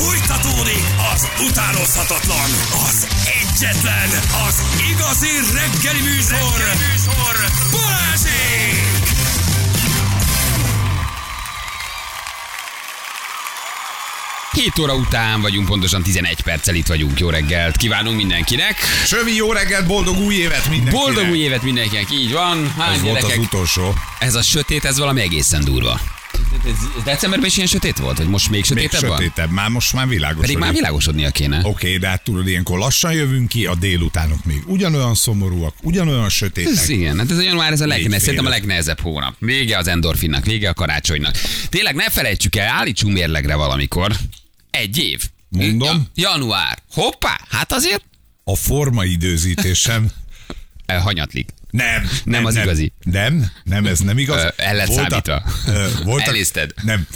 Fújtatódik az utánozhatatlan, az egyetlen, az igazi reggeli műsor, Balázsék! Hét óra után vagyunk, pontosan 11 perccel itt vagyunk. Jó reggelt kívánunk mindenkinek. Sövi, jó reggelt, boldog új évet mindenkinek. Boldog új évet mindenkinek, így van. Hány ez gyerekek? Volt az utolsó. Ez a sötét, ez valami egészen durva. Ez decemberben is ilyen sötét volt, hogy most még sötétebb van? Még sötétebb, már most már világosodni. Pedig már világosodnia kéne. Oké, de hát tudod, ilyenkor lassan jövünk ki, a délutánok még ugyanolyan szomorúak, ugyanolyan sötétek. Ez igen, hát ez a január, ez a legnehezebb hónap. Vége az endorfinnak, vége a karácsonynak. Tényleg ne felejtsük el, állítsunk mérlegre valamikor. Egy év. Mondom. Január. Hoppá, hát azért. A formaidőzítésem hanyatlik. Nem az igazi. Nem, ez nem igaz. El lett számítva. Elészted. Nem.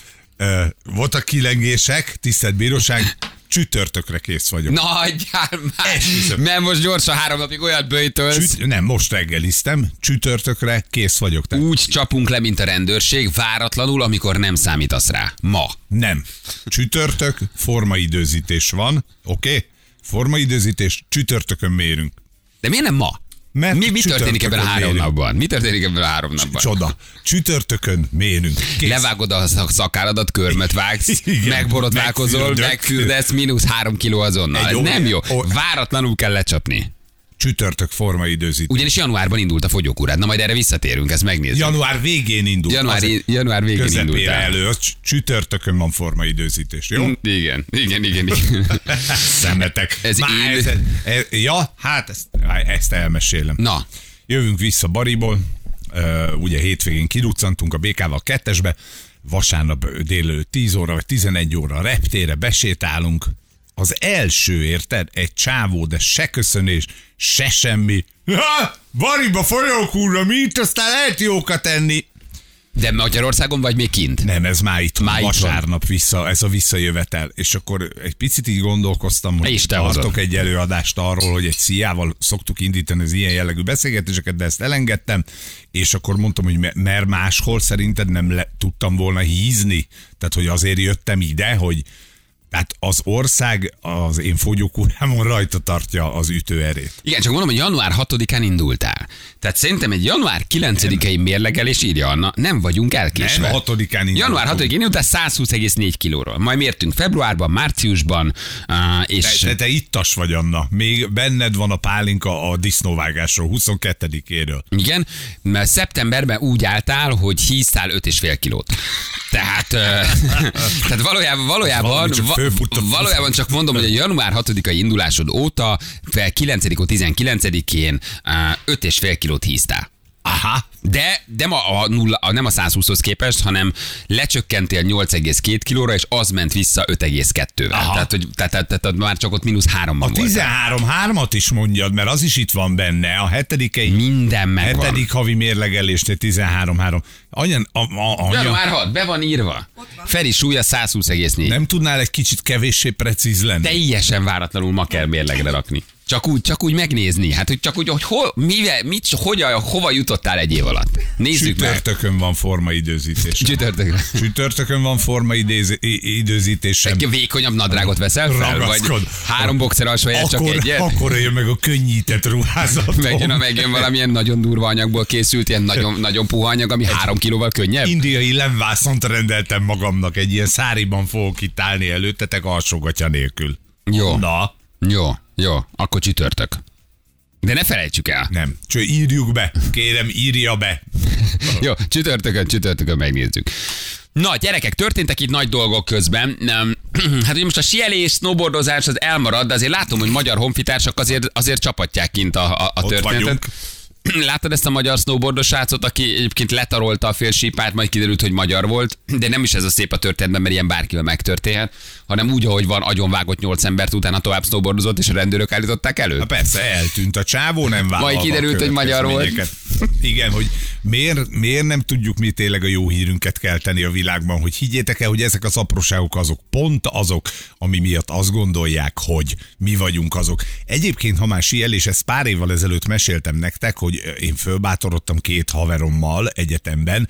Voltak kilengések, tisztelt bíróság, csütörtökre kész vagyok. Nagyjár már. Nem, most gyorsan 3 napig olyat böjtölsz. Nem, most reggeliztem, csütörtökre kész vagyok. Tehát. Úgy csapunk le, mint a rendőrség, váratlanul, amikor nem számítasz rá. Ma. Nem. Csütörtök, formaidőzítés van, oké? Formaidőzítés, csütörtökön mérünk. De miért nem ma? Mi történik ebben a 3 napban? Mi történik ebben a 3 napban? Csoda. Csütörtökön mérünk. Kész. Levágod a szakáradat, körmöt vágsz, megborotválkozol, megfürdesz, -3 kiló azonnal. Ez nem jó. Váratlanul kell lecsapni. Csütörtök formaidőzítés. Ugyanis januárban indult a fogyókúrád. Na majd erre visszatérünk, ezt megnézzük. Január végén indult. Január végén indult. Közepére elő, csütörtökön van formaidőzítés, jó? Igen. Szemetek. Ezt elmesélem. Na. Jövünk vissza Bariból. Ugye hétvégén kiruccantunk a BK-val 2-esbe. Vasárnap délelőtt 10 óra vagy 11 óra reptére besétálunk. Az első, érted? Egy csávó, de se köszönés, se semmi. Bariba folyókúra, mint aztán lehet jókat enni. De Magyarországon vagy még kint? Nem, ez már itt vasárnap vissza, ez a visszajövetel. És akkor egy picit így gondolkoztam, hogy tartok egy előadást arról, hogy egy CIA-val szoktuk indítani az ilyen jellegű beszélgetéseket, de ezt elengedtem, és akkor mondtam, hogy mert máshol szerinted nem tudtam volna hízni. Tehát, hogy azért jöttem ide, hogy hát az ország az én fogyókúrámon rajta tartja az ütőerét. Igen, csak mondom, hogy január 6-án indultál. Tehát szerintem egy január 9-i mérlegelés, írja Anna, nem vagyunk elkésve. Nem, 6-án indultunk. Január 6-án indultál 120,4 kilóról. Majd mértünk februárban, márciusban. És... Te ittas vagy, Anna. Még benned van a pálinka a disznóvágásról, 22-éről. Igen, mert szeptemberben úgy álltál, hogy híztál 5,5 kilót. Tehát, tehát valójában csak mondom, hogy a január 6-ai indulásod óta, 9-19-én 5,5 kilót híztál. Aha. De nem a 120-hoz képest, hanem lecsökkentél 8,2 kilóra, és az ment vissza 5,2-vel. Tehát már csak ott -3-ban volt. A 13-3-at is mondjad, mert az is itt van benne. A 7-i minden megvan. 7. havi mérlegelésnél 13-3. Január 6, be van írva. Feri súlya 120,4. Nem tudnál egy kicsit kevéssé precíz lenni? Teljesen váratlanul ma kell mérlegre rakni. Csak úgy megnézni. Hát, hogy csak úgy, hogy hova jutottál egy év alatt. Nézzük meg. Csütörtökön van formaidőzítés. Csütörtökön van formaidőzítés. Egy vékonyabb nadrágot veszel fel? Ragaszkod. Vagy 3 boxer alsóját csak egyet? Akkor jön meg a könnyített ruházatom. Megjön valamilyen nagyon durva anyagból készült, ilyen nagyon, nagyon puha anyag, ami 3 kilóval könnyebb. Indiai lemvászont rendeltem magamnak, egy ilyen száriban fogok itt állni előttetek alsógatya nélkül. Jó. Na. Jó, akkor csütörtök. De ne felejtsük el. Nem, csak írjuk be. Kérem, írja be. Jó, csütörtökön megnézzük. Na, gyerekek, történtek itt nagy dolgok közben. Hát ugye most a sielés, snowboardozás az elmarad, de azért látom, hogy magyar honfitársak azért csapatják kint a történetet. Vagyunk. Láttad ezt a magyar snowboardos srácot, aki egyébként letarolta a fél sípát, majd kiderült, hogy magyar volt, de nem is ez a szép a történetben, mert ilyen bárkivel megtörténhet, hanem úgy, ahogy van, agyonvágott 8 embert, utána tovább snowboardozott, és a rendőrök állították elő. Ha persze, eltűnt a csávó, nem vállalva. Majd kiderült, hogy magyar volt. Igen, hogy miért nem tudjuk mi tényleg a jó hírünket kelteni a világban, hogy higgyétek el, hogy ezek az apróságok azok pont azok, ami miatt azt gondolják, hogy mi vagyunk azok. Egyébként, ha már síelés, ezt pár évvel ezelőtt meséltem nektek, hogy én fölbátorodtam 2 haverommal egyetemben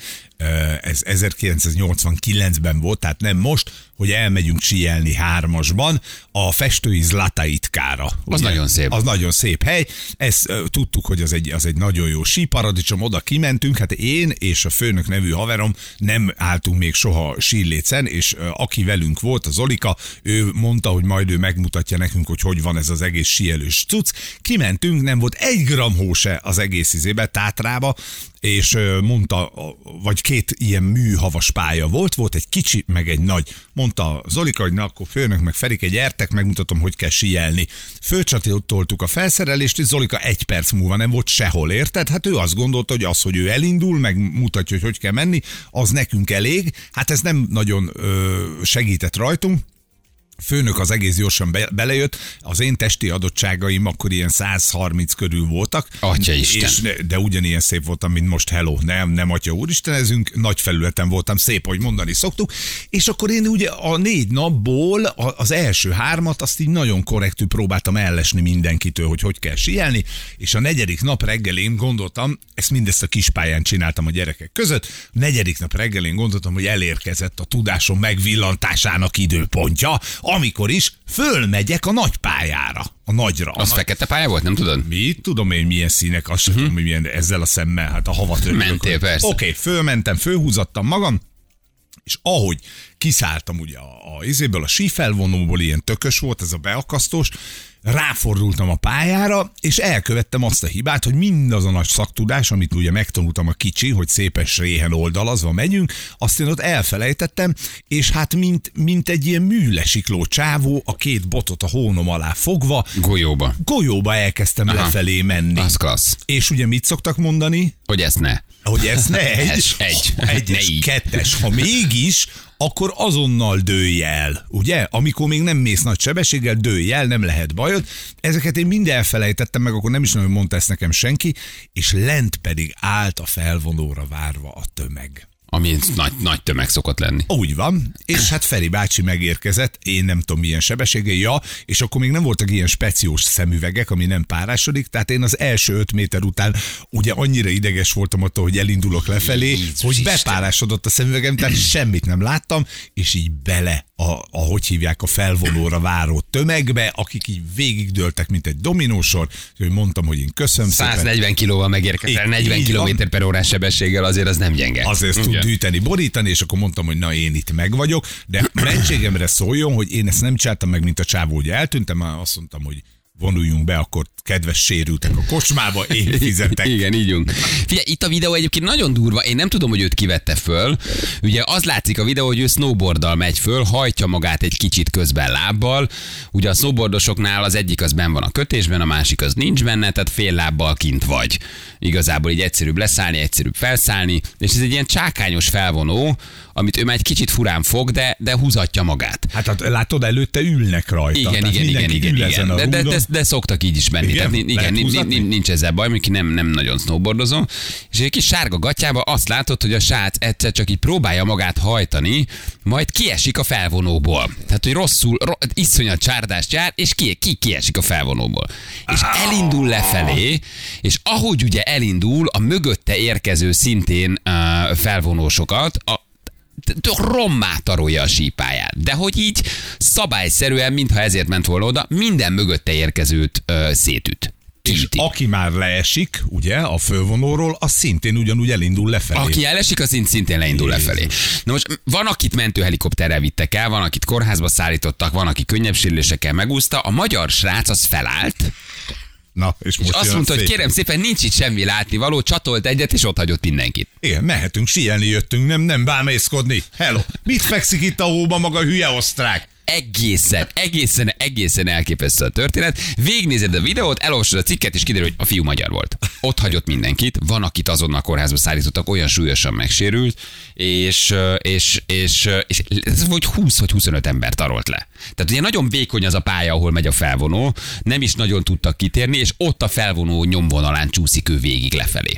ez 1989-ben volt, tehát nem most, hogy elmegyünk síelni hármasban a festői Zlatá Itkára. Az ugye? Nagyon szép. Az nagyon szép hely. Ezt tudtuk, hogy az egy nagyon jó síparadicsom, oda kimentünk, hát én és a Főnök nevű haverom nem álltunk még soha sílécen, és aki velünk volt, az Olika, ő mondta, hogy majd ő megmutatja nekünk, hogy van ez az egész síelős cucc. Kimentünk, nem volt egy gram hó se az egész izébe, Tátrába, és mondta, vagy két ilyen műhavas pálya volt, volt egy kicsi, meg egy nagy. Mondta Zolika, hogy na, akkor Főnök, meg Ferike, gyertek, megmutatom, hogy kell síelni. Fölcsatoltuk a felszerelést, és Zolika egy perc múlva nem volt sehol, érted? Hát ő azt gondolta, hogy az, hogy ő elindul, meg mutatja, hogy kell menni, az nekünk elég. Hát ez nem nagyon segített rajtunk. Főnök az egész gyorsan belejött, az én testi adottságaim akkor ilyen 130 körül voltak. Atyaisten. De ugyanilyen szép voltam, mint most, hello, nem atya úristenezünk, nagy felületen voltam, szép, hogy mondani szoktuk, és akkor én ugye a 4 napból az első 3-at azt így nagyon korrektül próbáltam ellesni mindenkitől, hogy kell síelni, és a 4. nap reggelén gondoltam, ezt mindezt a kispályán csináltam a gyerekek között, a 4. nap reggelén gondoltam, hogy elérkezett a tudásom megvillantásának időpontja, amikor is fölmegyek a nagy pályára, a nagyra. Az nagy... fekete pálya volt, nem tudod? Mit tudom én, milyen színek, azt sem tudom, hogy milyen ezzel a szemmel, hát a havat örülök. Mentél, persze. Oké, fölmentem, fölhúzattam magam, és ahogy kiszálltam ugye a sífelvonóból, ilyen tökös volt ez a beakasztós, ráfordultam a pályára, és elkövettem azt a hibát, hogy mindaz a nagy szaktudás, amit ugye megtanultam a kicsi, hogy szépen sréhen oldalazva megyünk, azt én ott elfelejtettem, és hát mint egy ilyen műlesikló csávó, a két botot a hónom alá fogva, golyóba elkezdtem lefelé menni. Az klassz. És ugye mit szoktak mondani? Hogy ezt ne. Hogy ezt ne egy kettes. Ha mégis, akkor azonnal dőlj el, ugye? Amikor még nem mész nagy sebességgel, dőlj el, nem lehet bajod. Ezeket én mind elfelejtettem, meg akkor nem is nagyon mondta ezt nekem senki, és lent pedig állt a felvonóra várva a tömeg. Ami nagy tömeg szokott lenni. Úgy van, és hát Feri bácsi megérkezett, én nem tudom milyen sebességgel, és akkor még nem voltak ilyen speciós szemüvegek, ami nem párásodik, tehát én az első 5 méter után ugye annyira ideges voltam attól, hogy elindulok lefelé, hogy bepárásodott a szemüvegem, tehát semmit nem láttam, és így bele ahogy hívják, a felvonóra váró tömegbe, akik így végigdőltek, mint egy dominósor, hogy mondtam, hogy én köszönöm 140 szépen. Kilóval megérkezel, 40 km per órás sebességgel, azért az nem gyenge. Azért tud dűteni, borítani, és akkor mondtam, hogy na, én itt megvagyok, de mentségemre szóljon, hogy én ezt nem csináltam meg, mint a csávó, hogy eltűntem, már azt mondtam, hogy vonuljunk be, akkor kedves sérültek a kocsmába, én fizetek. Igen, ígyunk. Figyelj, itt a videó egyébként nagyon durva, én nem tudom, hogy őt kivette föl. Ugye az látszik a videó, hogy ő snowboarddal megy föl, hajtja magát egy kicsit közben lábbal. Ugye a snowboardosoknál az egyik az benn van a kötésben, a másik az nincs benne, tehát fél lábbal kint vagy. Igazából így egyszerűbb leszállni, egyszerűbb felszállni, és ez egy ilyen csákányos felvonó, amit ő már egy kicsit furán fog, de húzatja magát. Hát látod, előtte ülnek rajta. Igen. De szoktak így is menni. Nincs ezzel baj, mert nem nagyon snowboardozom. És egy kis sárga gatyába azt látod, hogy a srác egyszer csak így próbálja magát hajtani, majd kiesik a felvonóból. Tehát, hogy rosszul, iszonyat csárdást jár, és kiesik a felvonóból. És elindul lefelé, és ahogy ugye elindul, a mögötte érkező szintén felvonósokat, rommá tarolja a sípáját. De hogy így szabályszerűen, mintha ezért ment volna oda, minden mögötte érkezőt szétüt. És aki már leesik, ugye, a fölvonóról, az szintén ugyanúgy elindul lefelé. Aki elesik, az szintén leindul lefelé. Na most van, akit mentőhelikopterrel vittek el, van, akit kórházba szállítottak, van, aki könnyebb sérülésekkel megúszta. A magyar srác az felállt, na, és azt mondta, hogy kérem szépen, nincs itt semmi látnivaló, csatolt egyet, és ott hagyott mindenkit. Igen, mehetünk, síelni jöttünk, nem bámészkodni. Hello, mit fekszik itt a hóba maga hülye osztrák? Egészen elképesztő a történet. Végignézed a videót, elolvasod a cikket, és kiderül, hogy a fiú magyar volt. Ott hagyott mindenkit, van, akit azonnal kórházba szállítottak, olyan súlyosan megsérült, és ez vagy 20 vagy 25 ember tarolt le. Tehát ugye nagyon vékony az a pálya, ahol megy a felvonó, nem is nagyon tudtak kitérni, és ott a felvonó nyomvonalán csúszik ő végig lefelé.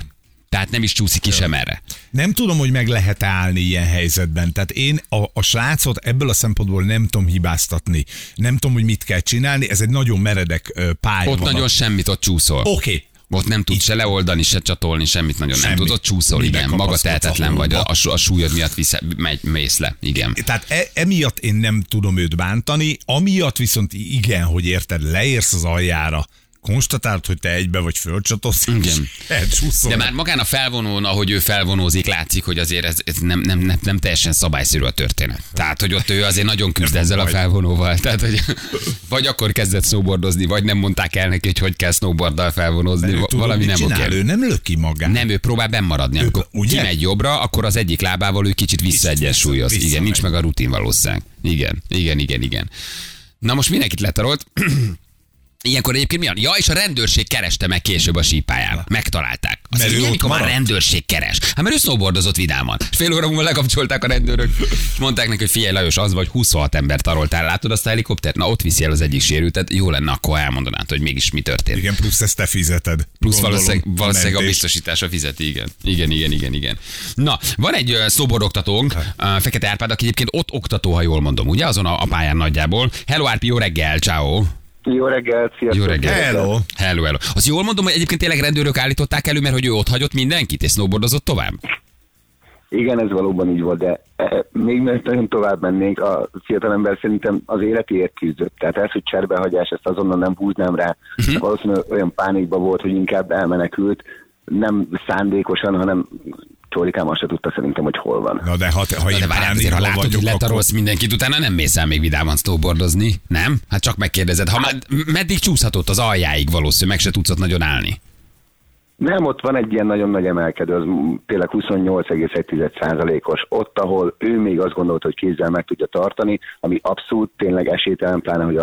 Tehát nem is csúszik ki sem erre. Nem tudom, hogy meg lehet állni ilyen helyzetben. Tehát én a srácot ebből a szempontból nem tudom hibáztatni. Nem tudom, hogy mit kell csinálni. Ez egy nagyon meredek pálya. Ott nagyon semmit, ott csúszol. Oké. Ott nem tud se leoldani, se csatolni, semmit nagyon nem tudod, csúszol, igen, maga tehetetlen vagy, a súlyod miatt mész le, igen. Tehát emiatt én nem tudom őt bántani, amiatt viszont igen, hogy érted, leérsz az aljára, konstatált, hogy te egybe vagy fölcsatolsz, de már magán a felvonón, ahogy ő felvonózik, látszik, hogy azért ez nem teljesen szabályszerű a történet. Tehát, hogy ott ő azért nagyon küzd ezzel a felvonóval. Tehát, hogy vagy akkor kezdett snowboardozni, vagy nem mondták el neki, hogy kell snowboarddal felvonózni. Valami nem oké. Ő nem löki magát. Nem, ő próbál bennmaradni. Amikor kimegy jobbra, akkor az egyik lábával ő kicsit visszaegyensúlyoz. Igen, nincs meg a rutin valószínűleg. Igen. Na most mindenkit letarolt. Ilyenkor egyébként mi van? Ja, és a rendőrség kereste meg később a sípáján. Megtalálták. Azt ilyenkor már a rendőrség keres. Hát mert ő snowboardozott vidáman. Fél óra múlva lekapcsolták a rendőrök, és mondták neki, hogy figyelj Lajos, az vagy 26 embert taroltál. Látod azt a helikoptert? Na ott viszi el az egyik sérültet. Jó lenne, akkor elmondanád, hogy mégis mi történt. Igen, plusz ezt te fizeted. Plusz valószínűleg a biztosítása fizeti, igen. Igen. Na, van egy szoboroktatónk, Fekete Árpád, aki egyébként ott oktató, ha jól mondom, ugye? Azon a pályán nagyjából. Hello Árpi, jó reggel, ciao. Jó reggelt, sziasztok. Jó reggelt. Hello. Azt jól mondom, hogy egyébként tényleg rendőrök állították elő, mert hogy ő ott hagyott mindenkit, és snowboardozott tovább? Igen, ez valóban így volt, de még nagyon tovább mennénk, a fiatalember szerintem az életéért küzdött. Tehát ez, hogy cserbehagyás, ezt azonnal nem húznám rá. Valószínűleg olyan pánikba volt, hogy inkább elmenekült, nem szándékosan, hanem Csórikám azt se tudta szerintem, hogy hol van. Na de ha én pánikban látod, vagyok, hogy letarolsz mindenkit, utána nem mész el még vidáman snowboardozni, nem? Hát csak megkérdezed, ha meddig csúszhatott az aljáig valószínű, meg se tudsz ott nagyon állni. Nem, ott van egy ilyen nagyon nagy emelkedő, az tényleg 28,1%-os. Ott, ahol ő még azt gondolt, hogy kézzel meg tudja tartani, ami abszolút tényleg esélytelen, pláne, hogy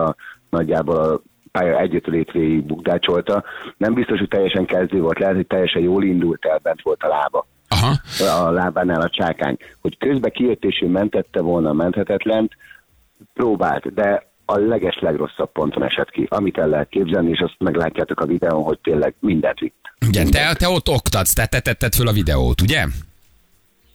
nagyjából a pálya egyetől étvéig bukdácsolta. Nem biztos, hogy teljesen kezdő volt, lehet, hogy teljesen jól indult el, bent volt a lába. Aha. A lábánál a csákány, hogy közben kijött és ő mentette volna a menthetetlent, próbált, de a legeslegrosszabb ponton esett ki, amit el lehet képzelni, és azt meglátjátok a videón, hogy tényleg mindent vitt. Igen, te ott oktatsz, tehát te tetted föl a videót, ugye?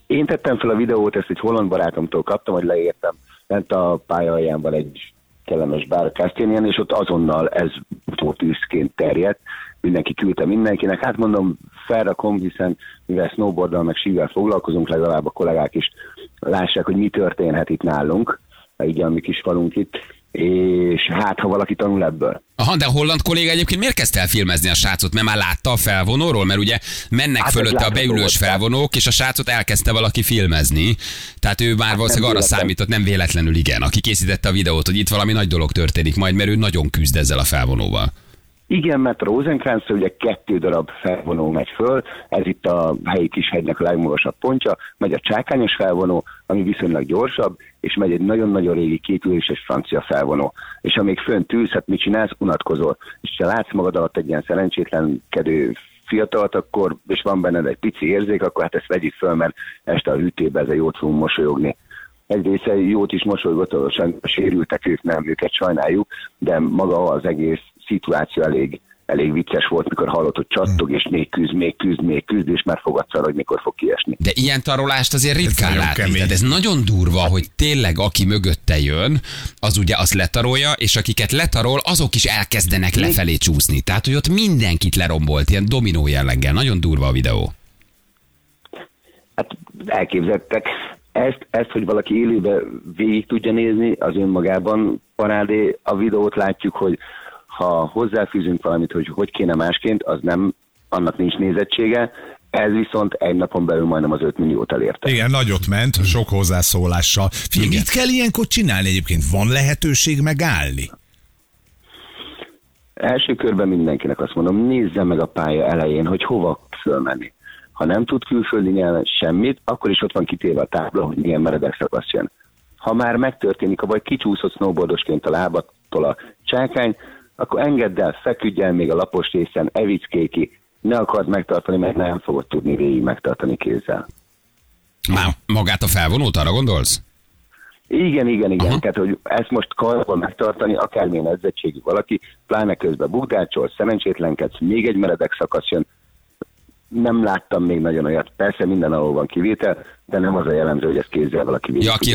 Én tettem föl a videót, ezt egy holland barátomtól kaptam, hogy leértem. Lent a pálya alján van egy kellemes bár Kasténián, és ott azonnal ez utótűzként terjedt. Mindenki küldte mindenkinek. Hát mondom, felrakom, hiszen mivel snowboarddal meg sível foglalkozunk, legalább a kollégák is lássák, hogy mi történhet itt nálunk, így a mi kis falunk itt, és hát, ha valaki tanul ebből. Aha, de a holland kolléga egyébként miért kezdte el filmezni a srácot? Mert már látta a felvonóról? Mert ugye mennek hát fölötte a beülős felvonók, és a srácot elkezdte valaki filmezni. Tehát ő már valószínűleg arra számított, nem véletlenül igen, aki készítette a videót, hogy itt valami nagy dolog történik majd, mert ő nagyon küzd ezzel a felvonóval. Igen, mert a Rosenkrantz ugye 2 darab felvonó megy föl, ez itt a helyi Kishegynek a legmagasabb pontja, megy a csákányos felvonó, ami viszonylag gyorsabb, és megy egy nagyon-nagyon régi kétüléses francia felvonó. És ha még fönt ülsz, hát mit csinálsz? Unatkozol. És ha látsz magad alatt egy ilyen szerencsétlenkedő fiatalt, akkor, és van benned egy pici érzék, akkor hát ezt vegyük föl, mert este a hűtében ezzel jót fogunk mosolyogni. Egy része jót is mosolygott, a sérültek, ők nem, őket sajnáljuk, de maga az egész szituáció elég vicces volt, mikor hallott, hogy csattog, és még küzd, és már fogadsz arra, hogy mikor fog kiesni. De ilyen tarolást azért ritkán látni. Tehát ez nagyon durva, hogy tényleg aki mögötte jön, az ugye azt letarolja, és akiket letarol, azok is elkezdenek lefelé csúszni. Tehát, hogy ott mindenkit lerombolt, ilyen dominó jelleggel. Nagyon durva a videó. Hát elképzettek. Ezt, hogy valaki élőben végig tudja nézni, az önmagában parádé. A videót látjuk, hogy ha hozzáfűzünk valamit, hogy kéne másként, az nem, annak nincs nézettsége. Ez viszont egy napon belül majdnem az 5 milliót elérte. Igen, nagyot ment, sok hozzászólással. Figyelj, mit kell ilyenkor csinálni egyébként? Van lehetőség megállni? Első körben mindenkinek azt mondom, nézze meg a pálya elején, hogy hova fölmenni. Ha nem tud külföldi nyelven semmit, akkor is ott van kitéve a tábla, hogy milyen meredek szakasz jön. Ha már megtörténik, vagy kicsúszott snowboardosként a lábattól a csákány, akkor engedd el, feküdj el még a lapos részen, evickél ki, ne akard megtartani, mert nem fogod tudni végig megtartani kézzel. Már magát a felvonót arra gondolsz? Igen. Aha. Tehát, hogy ezt most karból megtartani, akármilyen edzettségű valaki, pláne közben bukdácsol, szerencsétlenkedsz, még egy meredek szakasz jön, nem láttam még nagyon olyat. Persze minden, ahol van kivétel, de nem az a jellemző, hogy ez kézzel valaki végig. Ja, aki,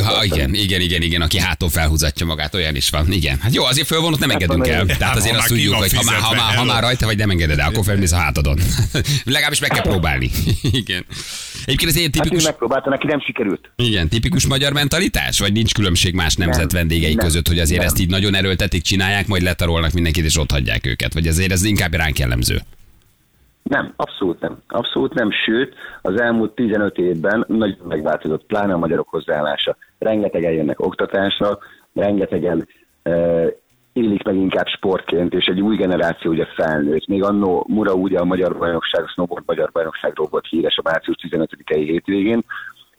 igen, aki háton felhúzatja magát, olyan is van. Igen. Hát jó, azért fölvonott nem engedünk el. Tehát azért azt tudjuk, hogy ha már rajta vagy, nem engeded el, akkor felmész a hátadon. Legalábbis meg kell próbálni. Igen. Egyébként ez ilyen tipikus... Hát megpróbálta, neki nem sikerült. Igen, tipikus magyar mentalitás? Vagy nincs különbség más nemzet vendégei között, hogy azért ezt így nagyon erőltetik, csinálják, majd letarolnak mindenkit és ott hagyják őket? Vagy azért ez inkább ránk jellemző? Nem, abszolút nem. Abszolút nem, sőt, az elmúlt 15 évben nagyon megváltozott, pláne a magyarok hozzáállása. Rengetegen jönnek oktatásra, rengetegen élik meg inkább sportként, és egy új generáció ugye felnőtt. Még annó Mura ugye a Magyar Bajnokság, a Snowboard Magyar Bajnokságról volt híres a március 15-i hétvégén.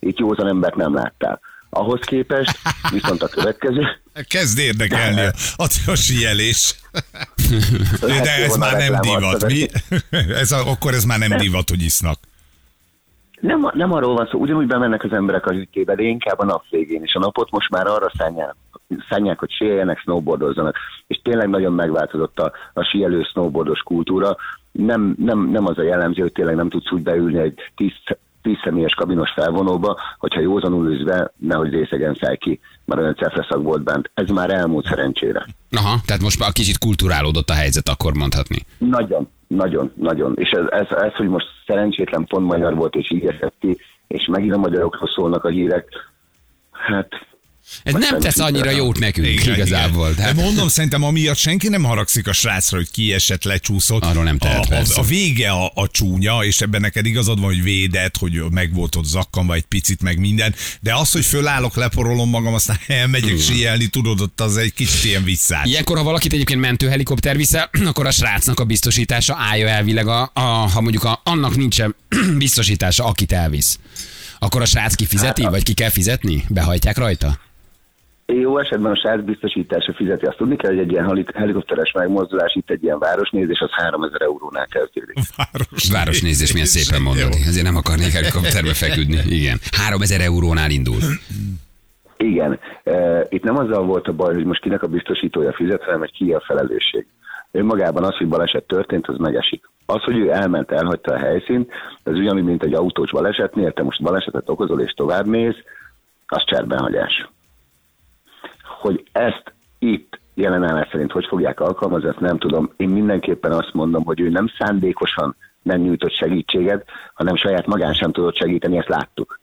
Itt józan embert nem láttál. Ahhoz képest viszont a következő... Kezd érdekelni a jelés. De ez már nem divat. Mi? Akkor ez már nem divat, hogy isznak. Nem arról van szó. Ugyanúgy bemennek az emberek az ütkébe, de inkább a nap végén is. A napot most már arra szánják, hogy síeljenek, snowboardozzanak. És tényleg nagyon megváltozott a síelő snowboardos kultúra. Nem az a jellemző, hogy tényleg nem tudsz úgy beülni egy 10 személyes kabinos felvonóba, hogyha józanul üzve, nehogy részegen szállj ki, mert olyan cefreszak volt bent. Ez már elmúlt szerencsére. Aha, tehát most már kicsit kulturálódott a helyzet, akkor mondhatni. Nagyon. És ez hogy most szerencsétlen pont magyar volt, és így esett ki, és megint a magyarokról szólnak a hírek, hát... Ez most nem tesz annyira jót nekünk igazából. Hát. De mondom, szerintem amiatt senki nem haragszik a srácra, hogy kiesett, lecsúszott. Arról nem tehet a vége a csúnya, és ebben neked igazad van, hogy védett, hogy meg volt ott zakkanva egy picit, meg minden. De az, hogy fölállok, leporolom magam, aztán elmegyek síelni, tudod, ott az egy kicsit ilyen visszát. Ilyenkor, ha valakit egyébként mentőhelikopter viszel, akkor a srácnak a biztosítása állja elvileg, ha mondjuk annak nincsen biztosítása, akit elvisz. Akkor a srác kifizeti, vagy ki kell fizetni? Behajtják rajta? Jó esetben a srác biztosítása fizeti. Azt tudni kell, hogy egy ilyen helikopteres megmozdulás, itt egy ilyen városnézés, az €3000-nál kezdődik. Városnézés, milyen szépen mondani. Ezért nem akarnék helikopterbe feküdni. Igen. 3000 eurónál indul. Igen. Itt nem azzal volt a baj, hogy most kinek a biztosítója fizet, hanem hogy ki a felelősség. Önmagában az, hogy baleset történt, az megesik. Az, hogy ő elment, elhagyta a helyszínt, ez ugyanúgy, mint egy autós balesetnél, te most balesetet okozol és továbbmész, az cserbenhagyás. Hogy ezt itt jelenállás szerint hogy fogják alkalmazni, ezt nem tudom. Én mindenképpen azt mondom, hogy ő nem szándékosan nem nyújtott segítséget, hanem saját magán sem tudott segíteni, ezt láttuk.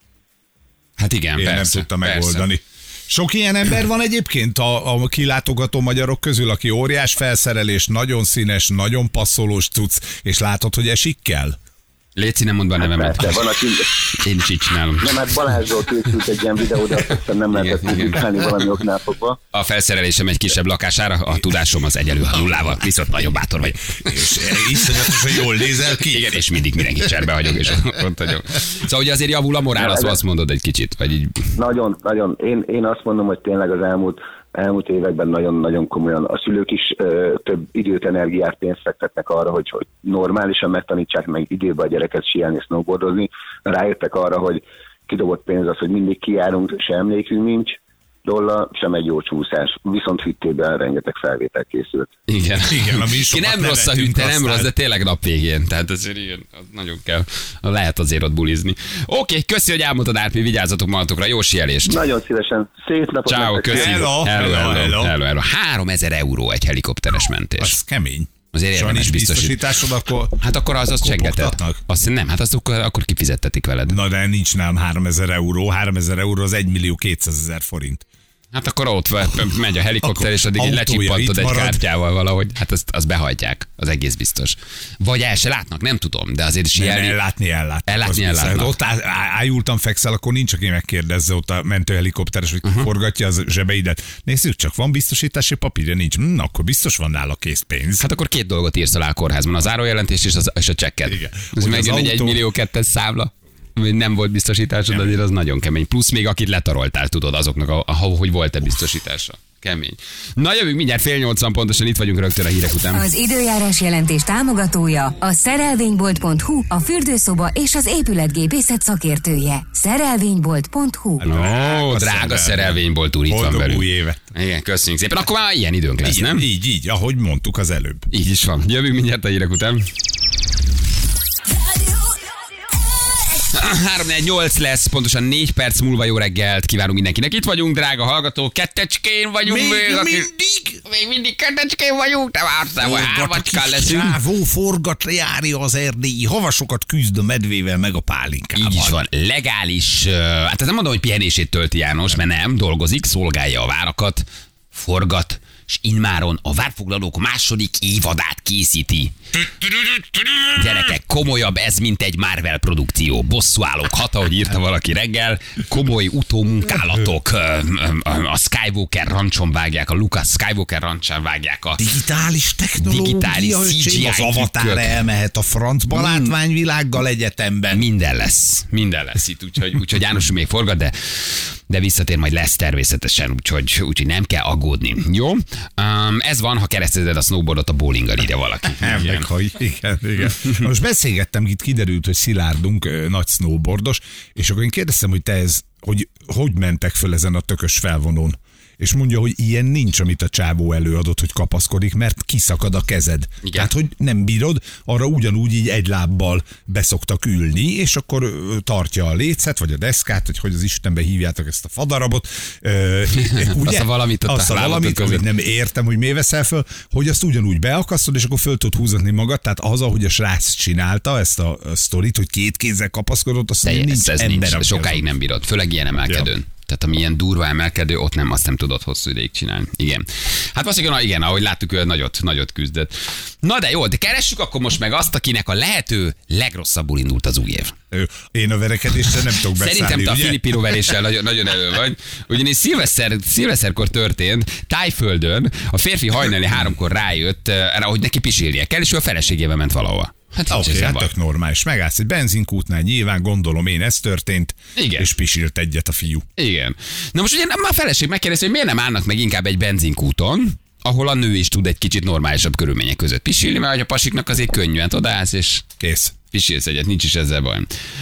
Hát igen, én persze, nem tudta megoldani. Persze. Sok ilyen ember van egyébként a kilátogató magyarok közül, aki óriás felszerelés, nagyon színes, nagyon passzolós cucc, és látod, hogy esik kell? Léci, nem mondd be a nevemet. Hát, én is így csinálom. Nem, hát Balázsról készült egy ilyen videó, de aztán nem lehetett publikálni valami oknál fogva. A felszerelésem egy kisebb lakására, a tudásom az egyenlő a nullával, viszont nagyon bátor vagy. És iszonyatosan jól nézel ki. Igen, és mindig mindenki cserbe hagyok, és ott hagyok. Szóval ugye azért javul a morál, azt mondod egy kicsit, vagy így... Nagyon. Én azt mondom, hogy tényleg az elmúlt években nagyon-nagyon komolyan a szülők is több időt, energiát, pénzt fektetnek arra, hogy normálisan megtanítsák meg időben a gyereket síelni, snowboardozni. Rájöttek arra, hogy kidobott pénz az, hogy mindig kijárunk, se emlékünk nincs róla, sem egy jó csúszás. Viszont hüttében rengeteg felvétel készült. Igen, ami is nem rossz a hütte, nem rossz, de tényleg nap végén. Tehát azért ilyen, az nagyon kell. Lehet azért ott bulizni. Oké, köszi, hogy elmondtad, Árpi, vigyázzatok magatokra, jó síelést. Nagyon szívesen. Szép napot. Ciao, köszi. Hello. 3000 euró egy helikopteres mentés. Az kemény. Azért érdemes biztosításod, akkor... Hát akkor az csengeted. Azt nem, hát azt akkor kifizettetik veled. Na de nincs nem 3000 euró. 3000 euró az 1.200.000 forint. Hát akkor ott megy a helikopter, és addig lecsippantod egy kártyával valahogy. Hát azt behajtják, az egész biztos. Vagy el se látnak, nem tudom, de azért síelni... Ellátni. Ott ájultan fekszel, akkor nincs, aki megkérdezze ott a mentőhelikopteres, hogy forgatja az zsebeidet. Nézzük csak, van biztosítási papírja? Nincs. Akkor biztos van nála készpénz. Hát akkor két dolgot írsz alá a kórházban, az árójelentést és a csekket. Igen. Ez megjön egy 1.200.000 számla. Nem volt biztosításod, azért az nagyon kemény. Plusz még akit letaroltál, tudod, azoknak, hogy volt-e biztosítása. Kemény. Na jövünk mindjárt 7:30 pontosan, itt vagyunk rögtön a hírek után. Az időjárás jelentés támogatója a szerelvénybolt.hu, a fürdőszoba és az épületgépészet szakértője. Szerelvénybolt.hu. Drága szerelvénybolt úr, itt van velünk. Új évet. Igen, köszönjük szépen. Akkor már ilyen időnk lesz, nem? Így, ahogy mondtuk az előbb. Így is van. Jövünk mindjárt a hírek után. 3-4-8 lesz, pontosan 4 perc múlva. Jó reggelt kívánunk mindenkinek. Itt vagyunk, drága hallgató, kettecskén vagyunk. Még mindig kettecskén vagyunk, te várszám, hogy hármacskán leszünk. Sávó forgat járja az erdélyi havasokat, küzd a medvével meg a pálinkával. Így is van, legális. Hát ez nem mondom, hogy pihenését tölti János, mert nem, dolgozik, szolgálja a várakat, forgat, és immáron a várfoglalók második évadát készíti. Gyerekek, komolyabb ez, mint egy Marvel produkció. Bosszúállók hat, ahogy írta valaki reggel, komoly utómunkálatok, a Skywalker rancson vágják, a Lucas Skywalker rancsán vágják a... Digitális technológia, digitális CGI, az Avatar elmehet a francba látványvilággal egyetemben. Minden lesz itt, úgyhogy János még forgat, de visszatér majd lesz természetesen, úgyhogy nem kell aggódni. Jó? Ez van, ha keresztezed a snowboardot a bowlinggal, ide valaki. Igen. Most beszélgettem, itt kiderült, hogy Szilárdunk nagy snowboardos, és akkor én kérdeztem, hogy hogy mentek föl ezen a tökös felvonón. És mondja, hogy ilyen nincs, amit a csávó előadott, hogy kapaszkodik, mert kiszakad a kezed. Igen. Tehát, hogy nem bírod, arra ugyanúgy így egy lábbal beszoktak ülni, és akkor tartja a lécet, vagy a deszkát, vagy hogy az Istenbe hívjátok ezt a fadarabot. Ugye? Azt a valamit, amit nem értem, hogy miért veszel föl, hogy azt ugyanúgy beakasztod, és akkor föl tud húzatni magad. Tehát az, ahogy a srác csinálta ezt a sztorit, hogy két kézzel kapaszkodott, azt mondja, nincs ember. Sokáig nem bírod, főleg ilyen emelkedőn. Ja. Tehát ami ilyen durva emelkedő, ott nem, azt nem tudod hosszú ideig csinálni. Igen. Hát valószínűleg, igen, ahogy láttuk, ő nagyot küzdött. Na de jó, de keressük akkor most meg azt, akinek a lehető legrosszabbul indult az új év. Én a verekedéssel nem tudok beszállni. Szerintem te a filipino veréssel nagyon elő vagy. Ugyanis szilveszterkor történt, Tájföldön a férfi hajnali 3-kor rájött, hogy neki pisilnie kell, és ő a feleségével ment valahova. Hát hát tök normális. Megállsz egy benzinkútnál, nyilván gondolom én, ez történt. Igen. És pisilt egyet a fiú. Igen. Na most ugye a feleség megkérdezi, hogy miért nem állnak meg inkább egy benzinkúton, ahol a nő is tud egy kicsit normálisabb körülmények között pisilni, mert a pasiknak azért könnyűen odaállsz, és kész. Pisilsz egyet, nincs is ezzel baj.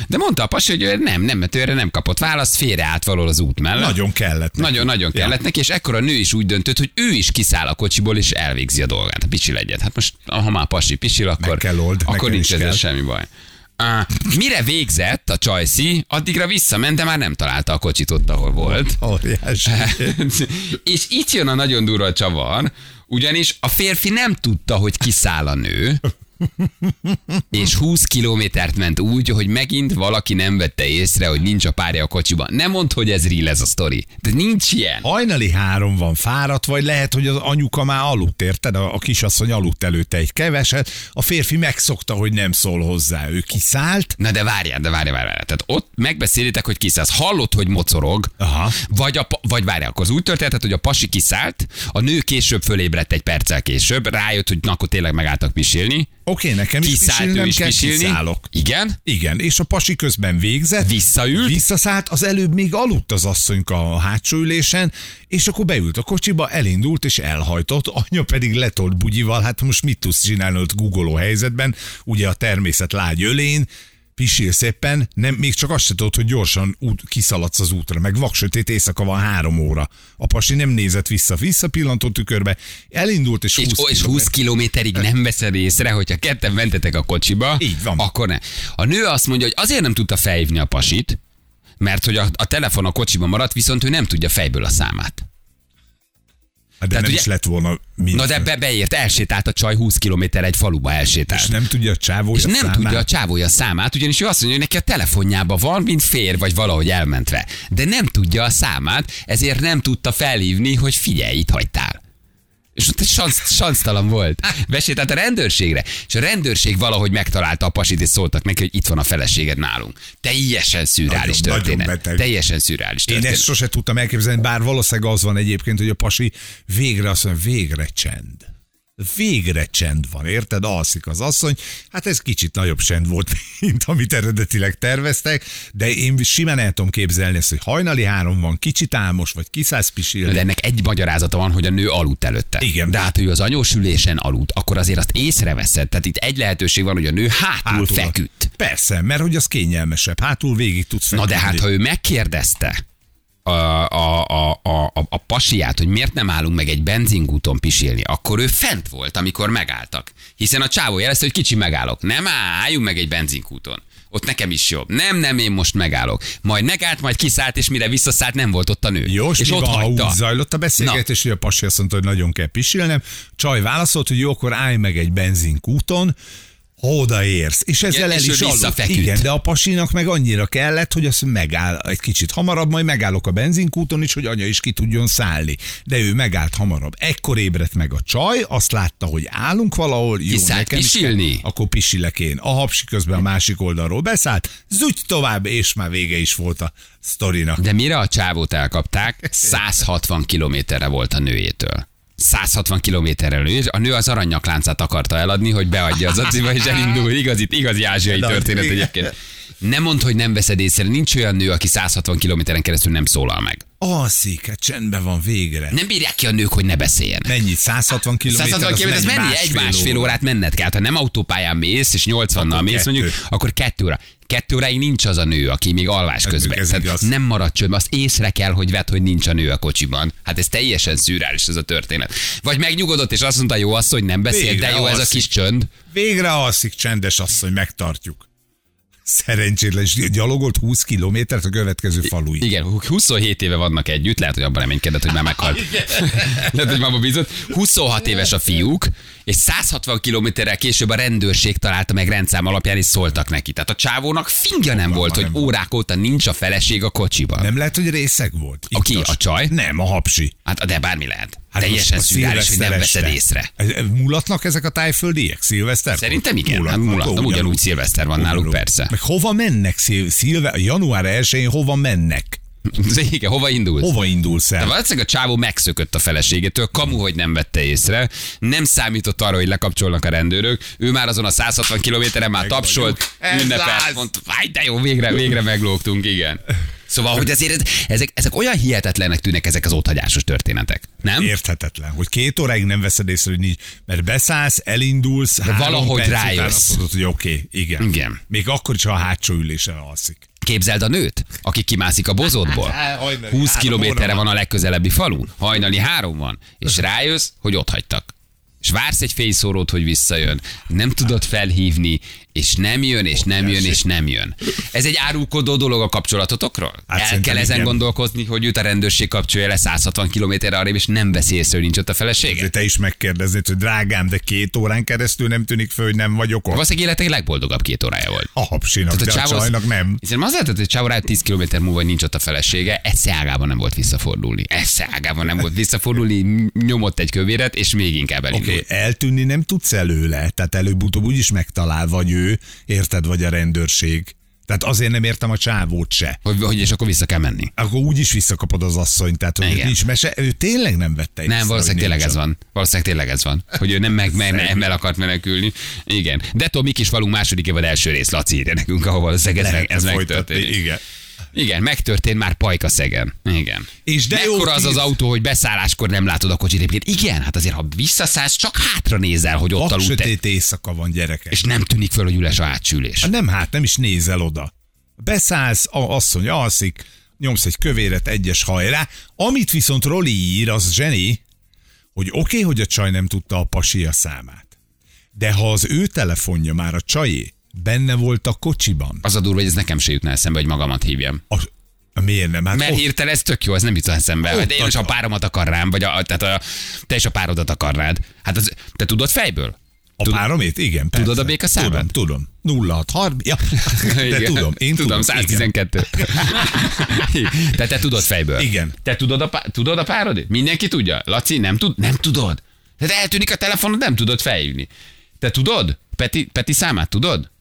De mondta a pasi, hogy nem, mert ő erre nem kapott választ, félreállt való az út mellett. Nagyon kellett neki. Nagyon kellett neki, és ekkor a nő is úgy döntött, hogy ő is kiszáll a kocsiból, és elvégzi a dolgát. Pisil egyet. Hát most, ha már pasi pisil, akkor nincs ezzel semmi baj. Mire végzett a csajszi, addigra visszament, de már nem találta a kocsit ott, ahol volt. Óriási. És itt jön a nagyon durva csavar, ugyanis a férfi nem tudta, hogy kiszáll a nő, és 20 kilométert ment úgy, hogy megint valaki nem vette észre, hogy nincs a párja a kocsiban. Nem mondd, hogy ez real ez a sztori. De nincs ilyen. Hajnali 3 van, fáradt vagy, lehet, hogy az anyuka már aludt, érted? A kisasszony aludt előtte egy keveset, a férfi megszokta, hogy nem szól hozzá. Ő kiszállt. Na de várjál. Tehát ott megbeszélitek, hogy kiszállsz. Hallod, hogy mocorog, aha. Vagy várjál, akkor az úgy történt, hogy a pasi kiszállt, a nő később fölébredt egy perccel később, rájött, hogy na, akkor tényleg megálltak pisilni. Oké, nekem is pisilnem is kell, kiszállok. Igen, és a pasi közben végzett. Visszaszállt, az előbb még aludt az asszonyka a hátsó ülésen, és akkor beült a kocsiba, elindult és elhajtott, anya pedig letolt bugyival, hát most mit tudsz csinálni ott guggoló helyzetben, ugye a természet lágy ölén, pisil szépen, nem, még csak azt se tudod, hogy gyorsan kiszaladsz az útra, meg vaksötét éjszaka van 3 óra. A pasi nem nézett vissza pillantott tükörbe, elindult és 20 kilométerig nem veszed észre, hogyha ketten mentetek a kocsiba, így van. Akkor ne. A nő azt mondja, hogy azért nem tudta felhívni a pasit, mert hogy a telefon a kocsiban maradt, viszont ő nem tudja fejből a számát. De tehát nem ugye, is lett volna minden. Na de beért, elsétált a csaj 20 kilométer egy faluba, elsétált. És nem tudja a csávója számát. Ugyanis ő azt mondja, hogy neki a telefonjában van, mint fér, vagy valahogy elmentve. De nem tudja a számát, ezért nem tudta felhívni, hogy figyelj, itt hagytál. És ott sansztalan volt. Besétált a rendőrségre, és a rendőrség valahogy megtalálta a pasit, és szóltak neki, hogy itt van a feleséged nálunk. Teljesen szürreális történet. Nagyon teljesen szürreális történet. Én ezt sose tudtam elképzelni, bár valószínűleg az van egyébként, hogy a pasi végre azt mondja, végre csend. Végre csend van, érted? Alszik az asszony. Hát ez kicsit nagyobb csend volt, mint amit eredetileg terveztek, de én simán el tudom képzelni ezt, hogy hajnali 3 van, kicsit álmos, vagy kiszállsz pisilni. De ennek egy magyarázata van, hogy a nő aludt előtte. Igen. De hát, hogy az anyós ülésen aludt, akkor azért azt észreveszed. Tehát itt egy lehetőség van, hogy a nő hátul feküdt. Persze, mert hogy az kényelmesebb. Hátul végig tudsz feküdni. Na de hát, ha ő megkérdezte a pasiát, hogy miért nem állunk meg egy benzinkúton pisilni, akkor ő fent volt, amikor megálltak. Hiszen a csávó jelezte, hogy kicsi megállok. Nem álljunk meg egy benzinkúton. Ott nekem is jobb. Nem, én most megállok. Majd megállt, majd kiszállt, és mire visszaszállt, nem volt ott a nő. Jó, és ott hagyta. Úgy zajlott a beszélgetés, hogy a pasi azt mondta, hogy nagyon kell pisilnem. Csaj válaszolt, hogy jó, akkor állj meg egy benzinkúton, odaérsz. És ezzel el is aludt. Igen, de a pasinak meg annyira kellett, hogy azt megáll egy kicsit hamarabb, majd megállok a benzinkúton is, hogy anya is ki tudjon szállni. De ő megállt hamarabb. Ekkor ébredt meg a csaj, azt látta, hogy állunk valahol, jó, nekem is kell, akkor pisilek én. A hapsi közben a másik oldalról beszállt, zúgy tovább, és már vége is volt a sztorinak. De mire a csávót elkapták, 160 kilométerre volt a nőjétől. 160 kilométerrel nő, a nő az aranyakláncát akarta eladni, hogy beadja az aciba, és elindul, igazi ázsiai történet egyébként. Nem mondd, hogy nem veszed észre, nincs olyan nő, aki 160 kilométeren keresztül nem szólal meg. Alszik, hát csendben van végre. Nem bírják ki a nők, hogy ne beszéljenek. Mennyi? 160 kilométer? 160 kilométer, ez mennyi? Egy másfél órát menned kell. Hát, ha nem autópályán mész, és 80-nal mész, mondjuk, akkor 2 óra. 2 óráig nincs az a nő, aki még alvás közben. Tehát nem marad csönd, azt észre kell, hogy vedd, hogy nincs a nő a kocsiban. Hát ez teljesen szürreális ez a történet. Vagy megnyugodott, és azt mondta, jó asszony, nem beszél, végre de jó alszik. Ez a kis csönd. Végre alszik, csendes asszony, megtartjuk. Szerencsétlen, és gyalogolt 20 kilométert a következő faluig. Igen, 27 éve vannak együtt, lehet, hogy abban reménykedett, hogy már meghalt. Lehet, hogy már bízott. 26 éves a fiúk, és 160 kilométerrel később a rendőrség találta meg rendszám alapján, és szóltak neki. Tehát a csávónak fingja nem volt, hogy órák óta nincs a feleség a kocsiban. Nem lehet, hogy részeg volt. Aki a csaj? Nem, a hapsi. Hát de bármi lehet. Hát teljesen szürreális, hogy nem veszed észre. Mulatnak ezek a tájföldiek szilveszter? Szerintem igen, hát mulatnak, ugyanúgy szilveszter van náluk, persze. Meg hova mennek január 1-én hova mennek? Igen, hova indulsz el? De valószínűleg a csávó megszökött a feleségétől, kamu, hogy nem vette észre, nem számított arra, hogy lekapcsolnak a rendőrök, ő már azon a 160 kilométeren már tapsolt, ünnepelt, mondta, de jó, végre meglógtunk, igen. Szóval, hogy azért ezek olyan hihetetlenek tűnnek ezek az otthagyásos történetek, nem? Érthetetlen, hogy 2 óráig nem veszed észre, hogy nincs, mert beszállsz, elindulsz, de valahogy rájössz. Tudod, hogy oké, igen. Még akkor is, ha a hátsó ülésen alszik. Képzeld a nőt, aki kimászik a bozótból. 20 kilométerre van a legközelebbi falu, hajnali 3 van, és rájössz, hogy otthagytak. És vársz egy fényszórót, hogy visszajön. Nem tudod felhívni, és nem jön. Ez egy árulkodó dolog a kapcsolatotokról? El kell ezen gondolkozni, hogy őt a rendőrség kapcsolja le 160 kilométerre arrébb, és nem veszi észre, hogy nincs ott a felesége. De te is megkérdeznéd, hogy drágám, de 2 órán keresztül nem tűnik föl, hogy nem vagyok ott. Valószínűleg életek legboldogabb 2 órája volt. A hapsinak, de a csajnak nem. Hiszen az lehetett, hogy csávóra 10 kilométer múlva nincs ott a felesége, esze ágában nem volt visszafordulni, nyomott egy kövéret, és még inkább elindult. Okay, eltűnni nem tudsz előle, tehát előbb-utóbb úgyis megtalál, vagy ő, érted, vagy a rendőrség. Tehát azért nem értem a csávót se. Hogy és akkor vissza kell menni. Akkor úgyis visszakapod az asszonyt, tehát hogy nincs mese, ő tényleg nem vette észre. Nem, valószínűleg tényleg ez van. Hogy ő nem el akart menekülni. Igen. De tudom, mi kis valunk második évad első rész, Laci írja nekünk, ahol valószínűleg ez megtörténik. Igen, megtörtént már Pajka Szegen. Igen. És de mekkora az az autó, hogy beszálláskor nem látod a kocsit. Igen, hát azért, ha visszaszállsz, csak hátra nézel, hogy ott aludt. Sötét éjszaka van, gyerekek. És nem tűnik föl, hogy üles a hátsülés. Nem is nézel oda. Beszállsz, asszony alszik, nyomsz egy kövéret, egyes hajrá. Amit viszont Roli ír, az zseni, hogy oké, hogy a csaj nem tudta a pasia számát. De ha az ő telefonja már a csajé, benne volt a kocsiban. Az a durva, hogy ez nekem se jutna eszembe, hogy magamat hívjam. Miért nem? Hát mert hirtelen ez tök jó, ez nem jut eszembe. Hát én is a páromat akar rám, vagy te is a párodat akar rád. Hát te tudod fejből? A páromét? Igen. Persze. Tudod a béka számát? Tudom. 0630. Ja. De tudom. Én tudom. 112. Tehát te tudod fejből. Igen. Te tudod a párodét? Mindenki tudja? Laci, nem tudod. Tehát eltűnik a telefonod, nem tudod felhívni. Te tudod? Peti számát tudod?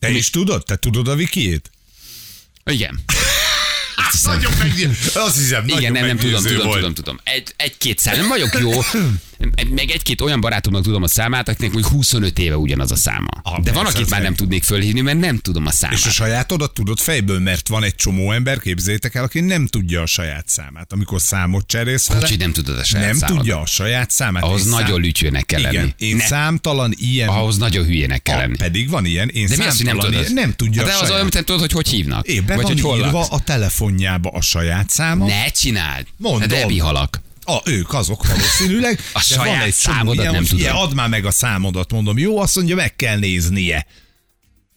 Te is tudod? Te tudod a Vikiét? Igen. Nagyon tudom. Egy-két szám, nem vagyok jó. Meg egy-két olyan barátomnak tudom a számát, akinek mondjuk 25 éve ugyanaz a száma. De van, akit már nem tudnék fölhívni, mert nem tudom a számát. És a sajátodat tudod fejből, mert van egy csomó ember, képzeljétek el, aki nem tudja a saját számát. Amikor számot cserélsz vele, hogy nem tudod a saját számát. Nem tudja a saját számát. Ahhoz nagyon lütyőnek kell lenni. Én számtalan ilyen. Ahhoz nagyon hülyének kell lenni. Pedig van ilyen, én számtalan ilyen. Nem tudja a saját. De az olyan, mint nem tudod, hogy hívnak. Vagy hogy hol laksz. A telefonjába a saját száma. Ne csináld. De bihalak. Ők azok valószínűleg. A saját számodat nem tudom. Add már meg a számodat, mondom. Jó, azt mondja, meg kell néznie.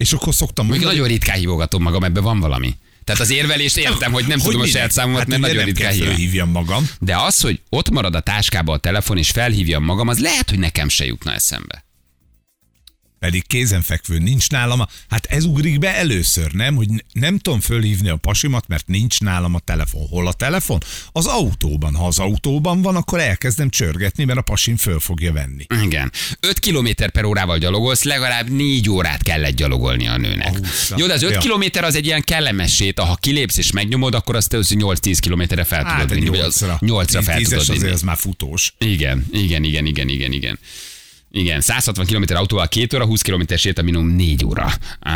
És akkor szoktam mondani. Még nagyon ritkán hívogatom magam, ebben van valami. Tehát az érvelést értem, hogy nem hogy tudom a saját számomat, hát mert nagyon ritkán hívjam magam. De az, hogy ott marad a táskába a telefon, és felhívjam magam, az lehet, hogy nekem se jutna eszembe. Pedig kézenfekvő nincs nálam. Hát ez ugrik be először, nem? Hogy nem tudom fölhívni a pasimat, mert nincs nálam a telefon. Hol a telefon? Az autóban. Ha az autóban van, akkor elkezdem csörgetni, mert a pasim föl fogja venni. Igen. 5 km/h gyalogolsz, legalább 4 órát kellett gyalogolni a nőnek. Jó, de az 5 km az egy ilyen kellemes séta. Ha kilépsz és megnyomod, akkor azt 8-10 km-re fel tudod vinni. 8-ra fel tudod vinni. Azért az már futós. Igen. Igen, 160 km autóval 2 óra, 20 km séta minimum 4 óra.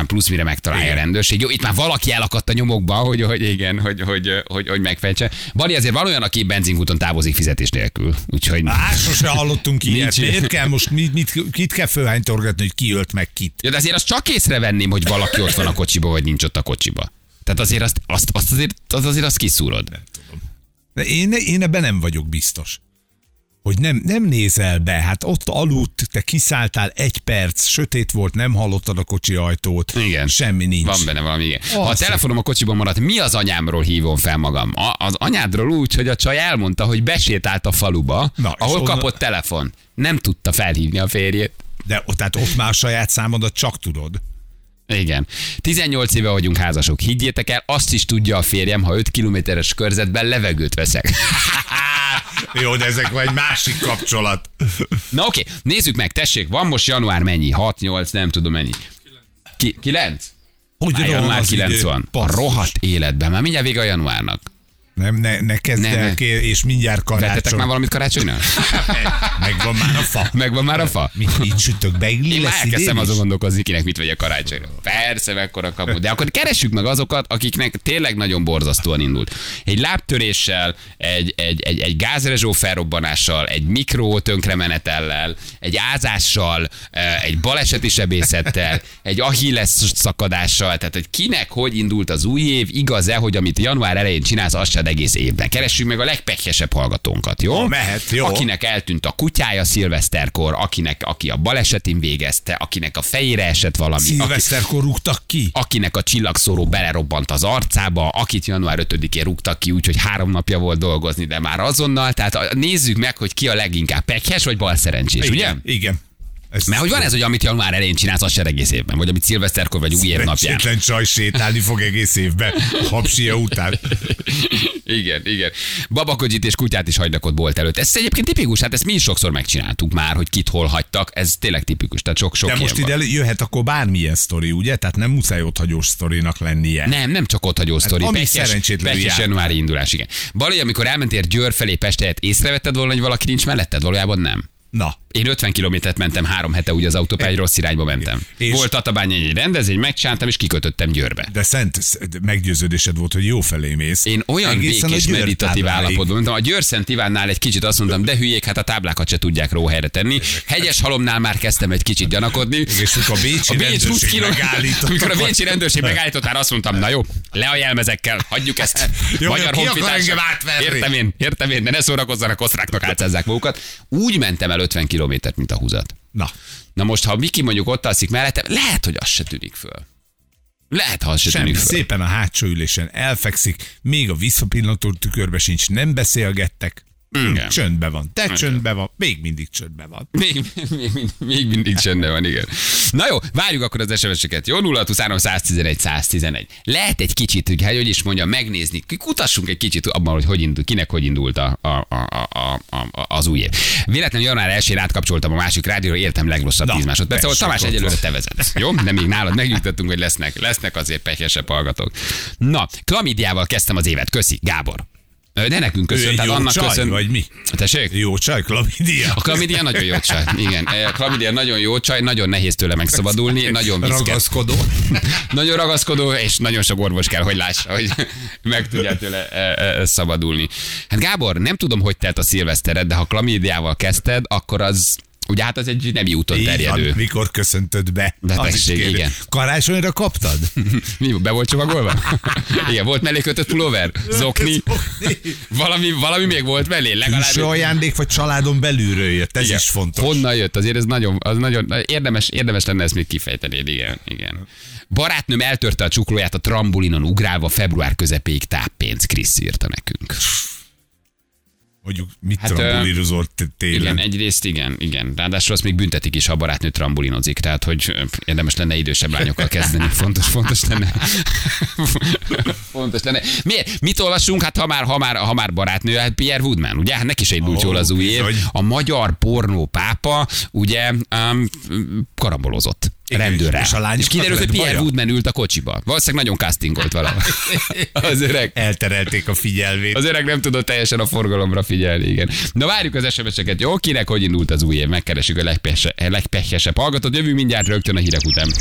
Plusz mire megtalálja a rendőrség. Jó, itt már valaki elakadt a nyomokba, hogy megfejtse. Bari, azért van olyan, aki benzinkúton távozik fizetés nélkül. Úgyhogy... sose hallottunk ilyet. Miért kell most, kit kell fölhánytorgatni, hogy ki ölt meg kit? Ja, de azért azt csak észrevenném, hogy valaki ott van a kocsiba, vagy nincs ott a kocsiba. Tehát azért azt kiszúrod. Nem tudom. De én ebben nem vagyok biztos. Hogy nem nézel be, hát ott aludt, te kiszálltál 1 perc, sötét volt, nem hallottad a kocsi ajtót, igen. Semmi nincs. Van benne valami, igen. Ha a telefonom a kocsiban maradt, mi az anyámról hívom fel magam? Az anyádról úgy, hogy a csaj elmondta, hogy besétált a faluba, ahol kapott telefon. Nem tudta felhívni a férjét. De tehát ott már a saját számodat csak tudod. Igen. 18 éve vagyunk házasok, higgyétek el, azt is tudja a férjem, ha 5 kilométeres körzetben levegőt veszek. Jó, de ezek vagy másik kapcsolat. Na oké, nézzük meg, tessék, van most január mennyi? 6-8, nem tudom mennyi. 9? Hogy január 9 van. A rohadt életben, már mindjárt vége a januárnak. Nem, ne kezd el, és mindjárt karácsony. Vettetek már valamit karácsonynál? Megvan már a fa. Mit sütök be? Én már elkezdtem azon gondolkozni, kinek mit vagy a karácsonyra. Persze, mekkora kapu. De akkor keressük meg azokat, akiknek tényleg nagyon borzasztóan indult. Egy lábtöréssel, egy gázrezsó felrobbanással, egy mikró tönkremenetellel, egy ázással, egy baleseti sebészettel, egy Achilles szakadással. Tehát, hogy kinek hogy indult az új év, igaz-e, hogy amit január elején csinálsz, azt egész évben. Keressük meg a legpekesebb hallgatónkat, jó? Ha, mehet, jó. Akinek eltűnt a kutyája szilveszterkor, aki a balesetén végezte, akinek a fejére esett valami. Szilveszterkor rúgtak ki? Akinek a csillagszóró belerobbant az arcába, akit január 5-én rúgtak ki, úgyhogy 3 napja volt dolgozni, de már azonnal. Tehát nézzük meg, hogy ki a leginkább pekhes vagy balszerencsés, ugye? Igen. Mert hogy van ez, hogy amit január elején csinálsz, az se egész évben, vagy amit szilveszterkor vagy új év napján. Szentlen csaj sétálni fog egész évben, habsia után. Igen. Babakodzsit és kutyát is hagynak ott bolt előtt. Ez egyébként tipikus, hát ezt mi is sokszor megcsináltuk már, hogy kit hol hagytak, ez tényleg tipikus, tehát sok-sok. De most ide jöhet akkor bármilyen sztori, ugye? Tehát nem muszáj otthagyós sztorinak lennie. Nem csak otthagyós sztori. Hát, ami szerencsétlen januári indulás, igen. Balé, amikor elmentél Győr felé Pestet, észrevetted volna, hogy valaki nincs melletted, valójában nem. Na. Én 50 kilométert mentem 3 hete, úgy az autópályán, egy rossz irányba mentem. Volt Tatabányán egy rendezvény, megcsántam és kikötöttem Győrbe. De szent meggyőződésed volt, hogy jó felé mész. Én olyan békés meditatív állapotban mentem. A Győr-Szent Ivánnál egy kicsit azt mondtam, de hülyék, hát a táblákat se tudják róhelyre tenni. Hegyes Halomnál már kezdtem egy kicsit gyanakodni. És amikor a bécsi rendőrség megállított, azt mondtam, na jó, le a jelmezekkel, hagyjuk ezt. Magyar honfitársnak. Értem én, de ne szórakozzanak, osztráknak álcázzák magukat. Úgy mentem el 50 kilométert, mint a húzat. Na most, ha Miki mondjuk ott alszik mellettem, lehet, hogy az se tűnik föl. Szépen a hátsó ülésen elfekszik, még a visszapillantó tükörbe sincs, nem beszélgettek. Igen. Csöndben van, még mindig csöndben van. Még mindig csöndben van, igen. Na jó, várjuk akkor az SMS-eket. Jó, 0-23-111-111. Lehet egy kicsit, hogy is mondja, megnézni, kutassunk egy kicsit abban, hogy indul, kinek hogy indult az új év. Véletlenül január 1-én átkapcsoltam a másik rádióra, éltem legrosszabb 10 másodperc, ahol Tamás egyelőre te vezetsz. Jó, de még nálad megnyugtattunk, hogy lesznek azért pekesebb hallgatók. Na, klamidiával kezdtem az évet, köszi, Gábor. De nekünk köszön, tehát annak csaj, köszön. Vagy mi? Tessék? Jó csaj, klamidia. A klamidia nagyon jó csaj, igen. A klamidia nagyon jó csaj, nagyon nehéz tőle megszabadulni, nagyon viszket. Ragaszkodó. Nagyon ragaszkodó, és nagyon sok orvos kell, hogy lássa, hogy meg tudjál tőle szabadulni. Hát Gábor, nem tudom, hogy telt a szilvesztered, de ha klamidiával kezdted, akkor az Ugye hát az egy nemi úton terjedő. Mikor köszöntöd be? Betegség, igen. Karácsonyra kaptad? Mi, be volt csomagolva? Igen, volt mellé kötött pulóver? Zokni? Valami még volt mellé? Legalább... Külső ajándék, vagy családon belülről jött? Ez igen. Is fontos. Honnan jött? Azért ez nagyon érdemes lenne ezt még kifejteni. Igen, igen. Barátnőm eltörte a csuklóját a trambulinon ugrálva február közepéig táppénz, Krisz írta nekünk. Mondjuk mit hát, trambulirozott télen. Igen, egyrészt igen. Ráadásul azt még büntetik is, ha a barátnő trambulinozik. Tehát, hogy érdemes lenne idősebb lányokkal kezdeni. Fontos lenne. Miért? Mit olvasunk? Hát ha már barátnő, hát Pierre Woodman, ugye? Hát neki se indult jól az új év. A magyar pornópápa, ugye, karambolozott. Rendőrrel. És kiderült, hogy Pierre Woodman ült a kocsiba. Valószínűleg nagyon castingolt valahol. Az öreg... Elterelték a figyelmét. Az öreg nem tudott teljesen a forgalomra figyelni, igen. Na várjuk az SMS-eket, jó? Kinek hogy indult az új év? Megkeresjük a legpehesebb hallgatót. Jövünk mindjárt rögtön a hírek után.